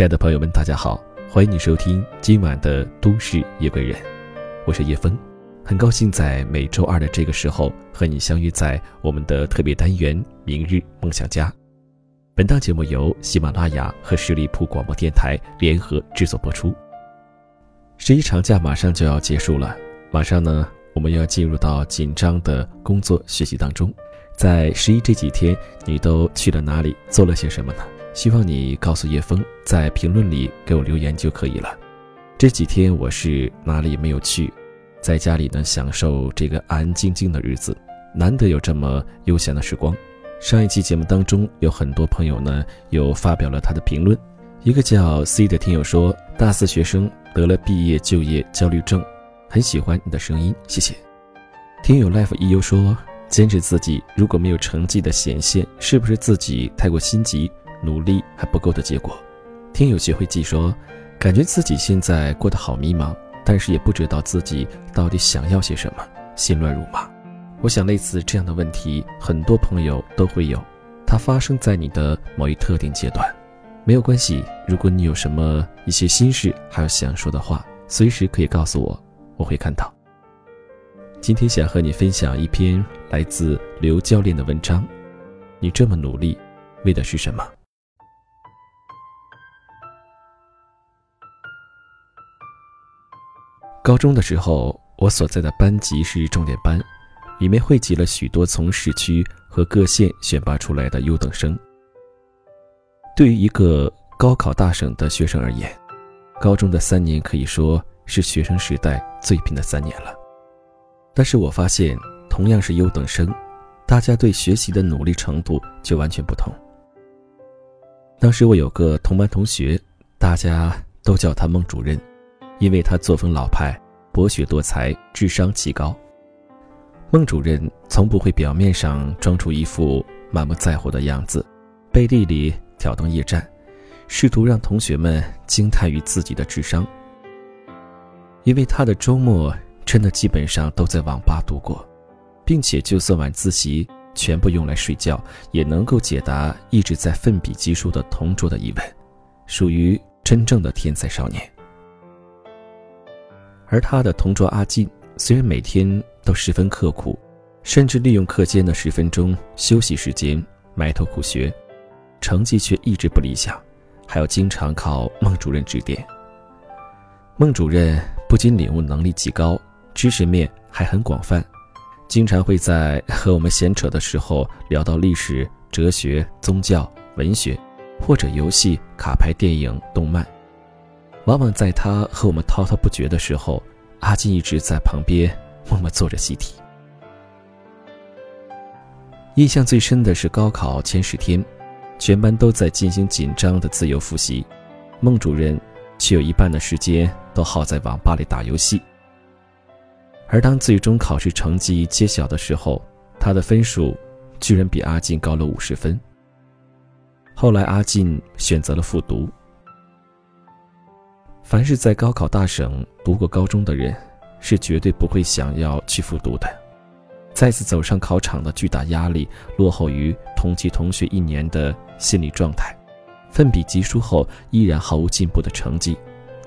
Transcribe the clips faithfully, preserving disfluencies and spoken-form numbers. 亲爱的朋友们，大家好，欢迎你收听今晚的都市夜归人，我是叶峰，很高兴在每周二的这个时候和你相遇在我们的特别单元明日梦想家。本档节目由喜马拉雅和十里铺广播电台联合制作播出。十一长假马上就要结束了，马上呢我们要进入到紧张的工作学习当中。在十一这几天你都去了哪里，做了些什么呢？希望你告诉叶峰，在评论里给我留言就可以了。这几天我是哪里也没有去，在家里呢享受这个安安静静的日子，难得有这么悠闲的时光。上一期节目当中有很多朋友呢有发表了他的评论，一个叫 C 的听友说，大四学生得了毕业就业焦虑症，很喜欢你的声音，谢谢。听友 Life E U 说，坚持自己如果没有成绩的显现，是不是自己太过心急，努力还不够的结果。听友学会记说，感觉自己现在过得好迷茫，但是也不知道自己到底想要些什么，心乱如麻。我想类似这样的问题很多朋友都会有，它发生在你的某一特定阶段。没有关系，如果你有什么一些心事还有想说的话，随时可以告诉我，我会看到。今天想和你分享一篇来自刘教练的文章，你这么努力为的是什么？高中的时候，我所在的班级是重点班，里面汇集了许多从市区和各县选拔出来的优等生。对于一个高考大省的学生而言，高中的三年可以说是学生时代最拼的三年了。但是我发现，同样是优等生，大家对学习的努力程度就完全不同。当时我有个同班同学，大家都叫他孟主任，因为他作风老派，博学多才，智商极高。孟主任从不会表面上装出一副满不在乎的样子，背地里挑灯夜战，试图让同学们惊叹于自己的智商。因为他的周末真的基本上都在网吧度过，并且就算晚自习全部用来睡觉，也能够解答一直在奋笔疾书的同桌的疑问，属于真正的天才少年。而他的同桌阿进，虽然每天都十分刻苦，甚至利用课间的十分钟休息时间埋头苦学，成绩却一直不理想，还要经常靠孟主任指点。孟主任不仅领悟能力极高，知识面还很广泛，经常会在和我们闲扯的时候聊到历史、哲学、宗教、文学，或者游戏、卡牌、电影、动漫。往往在他和我们滔滔不绝的时候，阿进一直在旁边默默做着习题。印象最深的是高考前十天，全班都在进行紧张的自由复习，孟主任却有一半的时间都耗在网吧里打游戏。而当最终考试成绩揭晓的时候，他的分数居然比阿进高了五十分。后来阿进选择了复读。凡是在高考大省读过高中的人，是绝对不会想要去复读的。再次走上考场的巨大压力，落后于同级同学一年的心理状态，奋笔疾书后依然毫无进步的成绩，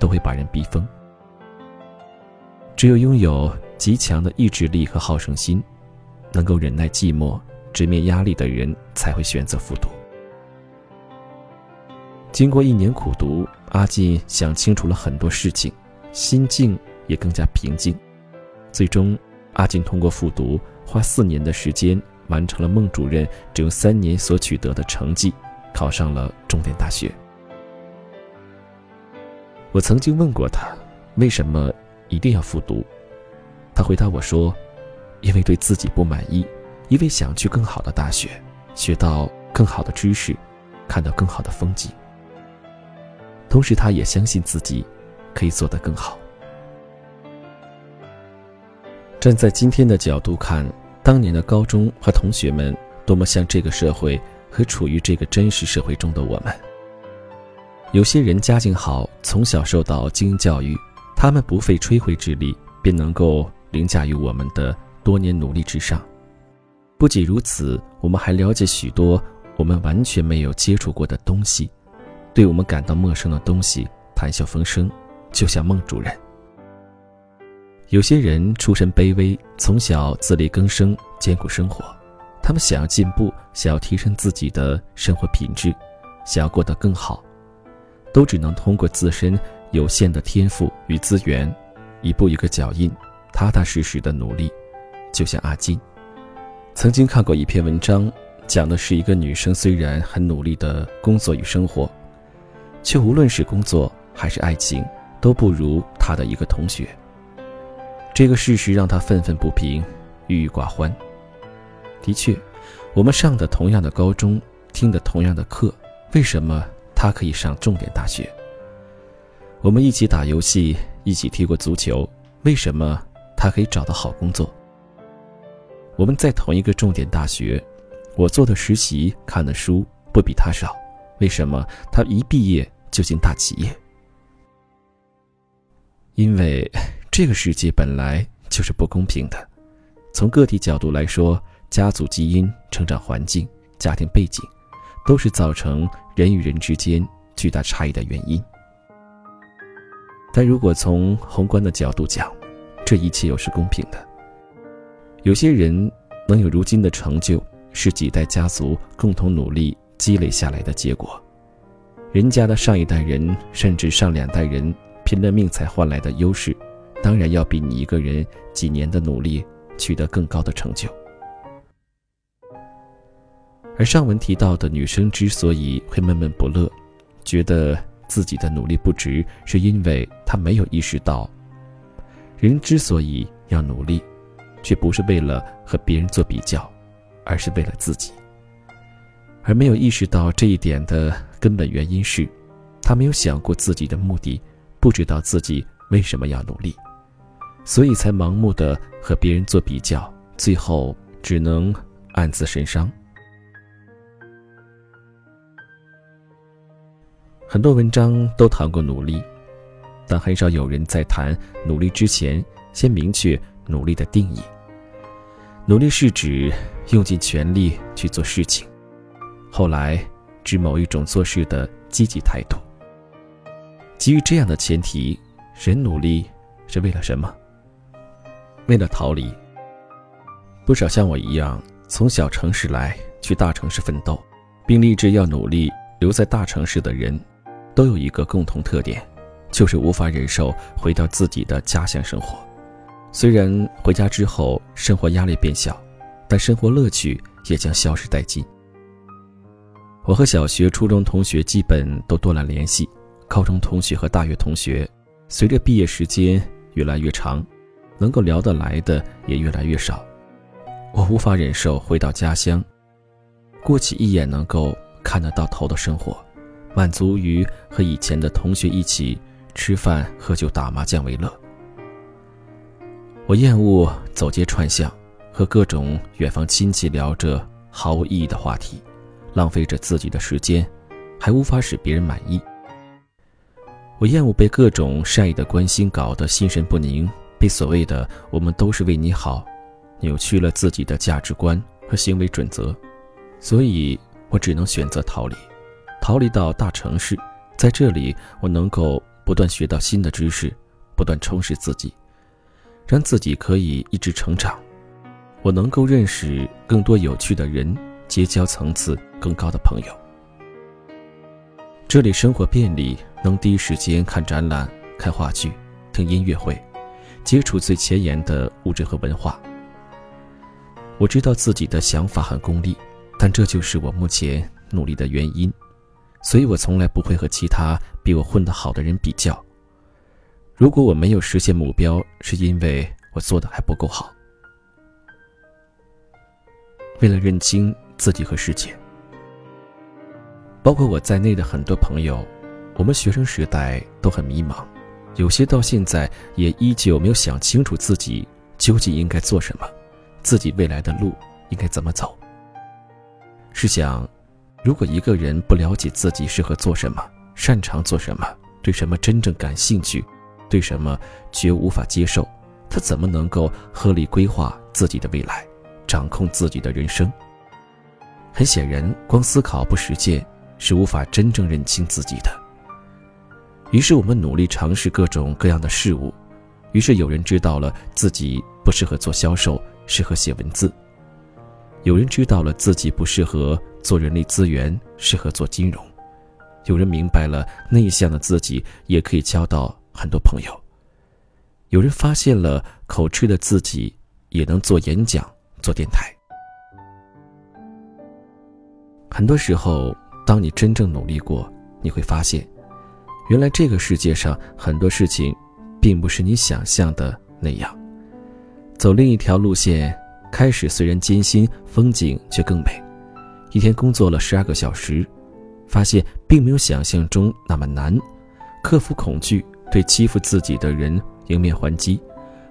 都会把人逼疯。只有拥有极强的意志力和好胜心，能够忍耐寂寞、直面压力的人，才会选择复读。经过一年苦读，阿进想清楚了很多事情，心境也更加平静。最终，阿进通过复读，花四年的时间完成了孟主任只用三年所取得的成绩，考上了重点大学。我曾经问过他，为什么一定要复读？他回答我说，因为对自己不满意，因为想去更好的大学，学到更好的知识，看到更好的风景。同时他也相信自己可以做得更好。站在今天的角度看，当年的高中和同学们多么像这个社会和处于这个真实社会中的我们。有些人家境好，从小受到精英教育，他们不费吹灰之力便能够凌驾于我们的多年努力之上。不仅如此，我们还了解许多我们完全没有接触过的东西，对我们感到陌生的东西谈笑风生，就像孟主任。有些人出身卑微，从小自力更生，艰苦生活，他们想要进步，想要提升自己的生活品质，想要过得更好，都只能通过自身有限的天赋与资源，一步一个脚印，踏踏实实的努力。就像阿金，曾经看过一篇文章，讲的是一个女生虽然很努力的工作与生活，却无论是工作还是爱情都不如她的一个同学。这个事实让他愤愤不平，郁郁寡欢。的确，我们上的同样的高中，听的同样的课，为什么他可以上重点大学？我们一起打游戏，一起踢过足球，为什么他可以找到好工作？我们在同一个重点大学，我做的实习，看的书不比他少，为什么他一毕业就进大企业？因为这个世界本来就是不公平的，从个体角度来说，家族基因、成长环境、家庭背景，都是造成人与人之间巨大差异的原因。但如果从宏观的角度讲，这一切又是公平的。有些人能有如今的成就，是几代家族共同努力积累下来的结果，人家的上一代人甚至上两代人拼了命才换来的优势，当然要比你一个人几年的努力取得更高的成就。而上文提到的女生之所以会闷闷不乐，觉得自己的努力不值，是因为她没有意识到，人之所以要努力，却不是为了和别人做比较，而是为了自己。而没有意识到这一点的根本原因是，她没有想过自己的目的，不知道自己为什么要努力，所以才盲目的和别人做比较，最后只能暗自神伤。很多文章都谈过努力，但很少有人在谈努力之前，先明确努力的定义。努力是指用尽全力去做事情，后来指某一种做事的积极态度。基于这样的前提，人努力是为了什么？为了逃离。不少像我一样从小城市来，去大城市奋斗，并立志要努力留在大城市的人，都有一个共同特点，就是无法忍受回到自己的家乡生活。虽然回家之后生活压力变小，但生活乐趣也将消失殆尽。我和小学、初中同学基本都断了联系，高中同学和大学同学随着毕业时间越来越长，能够聊得来的也越来越少。我无法忍受回到家乡，过起一眼能够看得到头的生活，满足于和以前的同学一起吃饭、喝酒、打麻将为乐。我厌恶走街串巷，和各种远方亲戚聊着毫无意义的话题，浪费着自己的时间，还无法使别人满意。我厌恶被各种善意的关心搞得心神不宁，被所谓的我们都是为你好扭曲了自己的价值观和行为准则。所以我只能选择逃离，逃离到大城市。在这里我能够不断学到新的知识，不断充实自己，让自己可以一直成长。我能够认识更多有趣的人，结交层次更高的朋友。这里生活便利，能第一时间看展览、看话剧、听音乐会，接触最前沿的物质和文化。我知道自己的想法很功利，但这就是我目前努力的原因，所以我从来不会和其他比我混得好的人比较。如果我没有实现目标，是因为我做得还不够好。为了认清自己和世界，包括我在内的很多朋友，我们学生时代都很迷茫，有些到现在也依旧没有想清楚自己究竟应该做什么，自己未来的路应该怎么走。试想，如果一个人不了解自己适合做什么，擅长做什么，对什么真正感兴趣，对什么绝无法接受，他怎么能够合理规划自己的未来，掌控自己的人生？很显然，光思考不实践是无法真正认清自己的。于是我们努力尝试各种各样的事物，于是有人知道了自己不适合做销售，适合写文字；有人知道了自己不适合做人力资源，适合做金融；有人明白了内向的自己也可以交到很多朋友；有人发现了口吃的自己也能做演讲，做电台。很多时候，当你真正努力过，你会发现，原来这个世界上很多事情并不是你想象的那样。走另一条路线，开始虽然艰辛，风景却更美。一天工作了十二个小时，发现并没有想象中那么难。克服恐惧，对欺负自己的人迎面还击，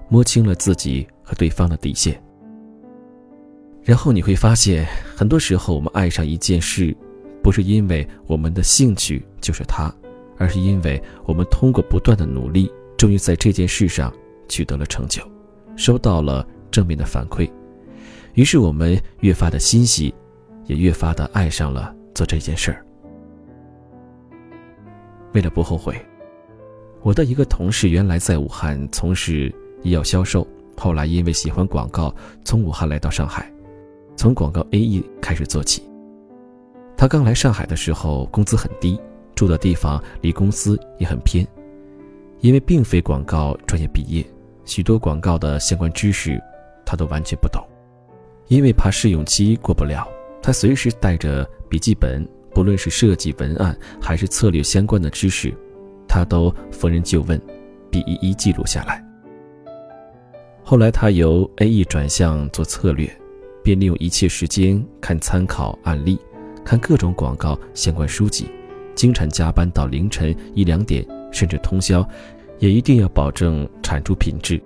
摸清了自己和对方的底线。然后你会发现，很多时候我们爱上一件事，不是因为我们的兴趣就是它，而是因为我们通过不断的努力，终于在这件事上取得了成就，收到了正面的反馈。于是我们越发的欣喜，也越发的爱上了做这件事儿。为了不后悔，我的一个同事原来在武汉从事医药销售，后来因为喜欢广告，从武汉来到上海，从广告 A E 开始做起。他刚来上海的时候，工资很低，住的地方离公司也很偏。因为并非广告专业毕业，许多广告的相关知识他都完全不懂。因为怕试用期过不了，他随时带着笔记本，不论是设计文案还是策略相关的知识，他都逢人就问，并一一记录下来。后来他由 A E 转向做策略，便利用一切时间看参考案例，看各种广告相关书籍，经常加班到凌晨一两点，甚至通宵，也一定要保证产出品质。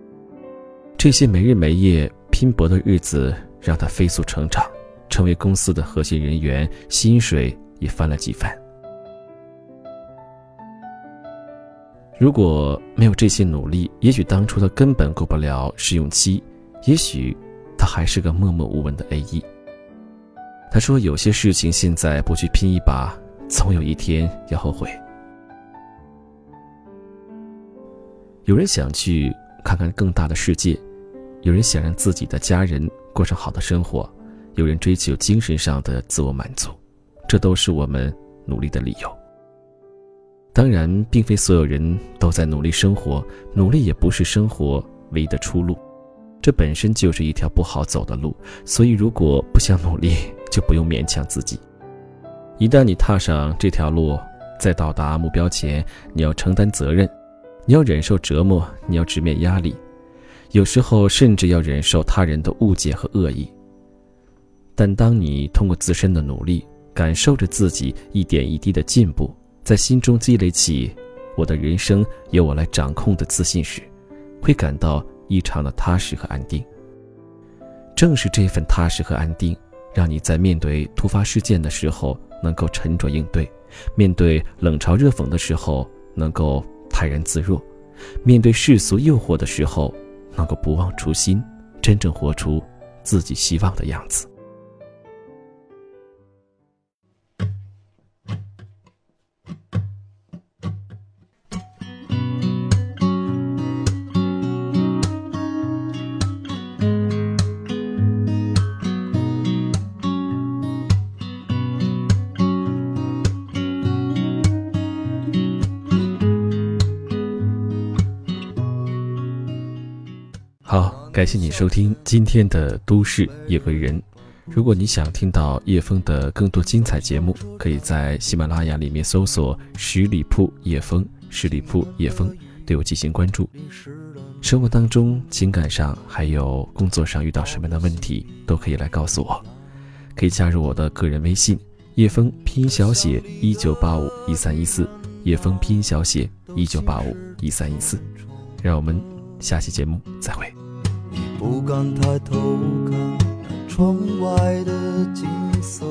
这些没日没夜拼搏的日子让他飞速成长，成为公司的核心人员，薪水也翻了几番。如果没有这些努力，也许当初他根本过不了试用期，也许他还是个默默无闻的 A E。 他说，有些事情现在不去拼一把，总有一天要后悔。有人想去看看更大的世界，有人想让自己的家人过上好的生活，有人追求精神上的自我满足，这都是我们努力的理由。当然，并非所有人都在努力生活，努力也不是生活唯一的出路，这本身就是一条不好走的路，所以如果不想努力，就不用勉强自己。一旦你踏上这条路，在到达目标前，你要承担责任，你要忍受折磨，你要直面压力，有时候甚至要忍受他人的误解和恶意。但当你通过自身的努力，感受着自己一点一滴的进步，在心中积累起我的人生由我来掌控的自信时，会感到异常的踏实和安定。正是这份踏实和安定，让你在面对突发事件的时候能够沉着应对，面对冷嘲热讽的时候能够泰然自若，面对世俗诱惑的时候能够不忘初心，真正活出自己希望的样子。好，感谢你收听今天的都市夜归人。如果你想听到叶枫的更多精彩节目，可以在喜马拉雅里面搜索十里铺叶枫，十里铺叶枫对我进行关注。生活当中，情感上还有工作上遇到什么样的问题，都可以来告诉我。可以加入我的个人微信，叶枫拼音小写一九八五一三一四，叶枫拼音小写一九八五一三一四。让我们下期节目再会。不敢抬头看那窗外的景色，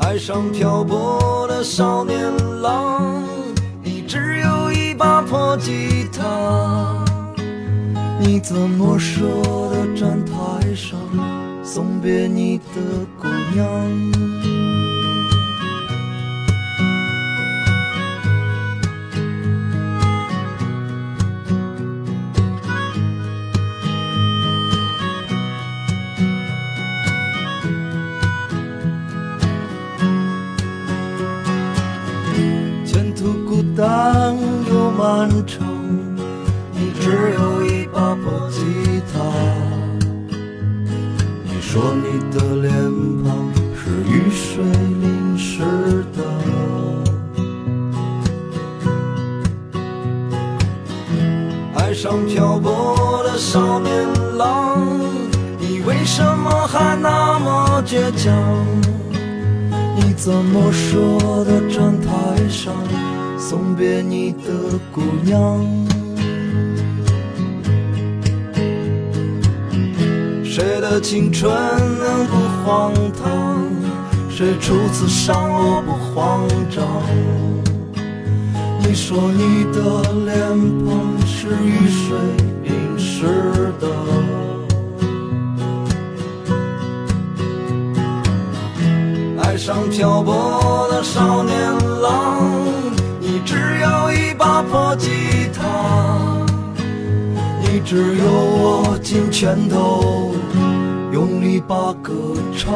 海上漂泊的少年郎，你只有一把破吉他，你怎么舍得站台上送别你的姑娘。但又漫长，你只有一把破吉他，你说你的脸庞是雨水淋湿的，爱上漂泊的少年郎，你为什么还那么倔强，你怎么舍得站台上送别你的姑娘，谁的青春能不荒唐，谁初次伤我不慌张，你说你的脸庞是雨水淋湿的，爱上漂泊的少年郎，只有一把破吉他，你只有握紧拳头，用力把歌唱。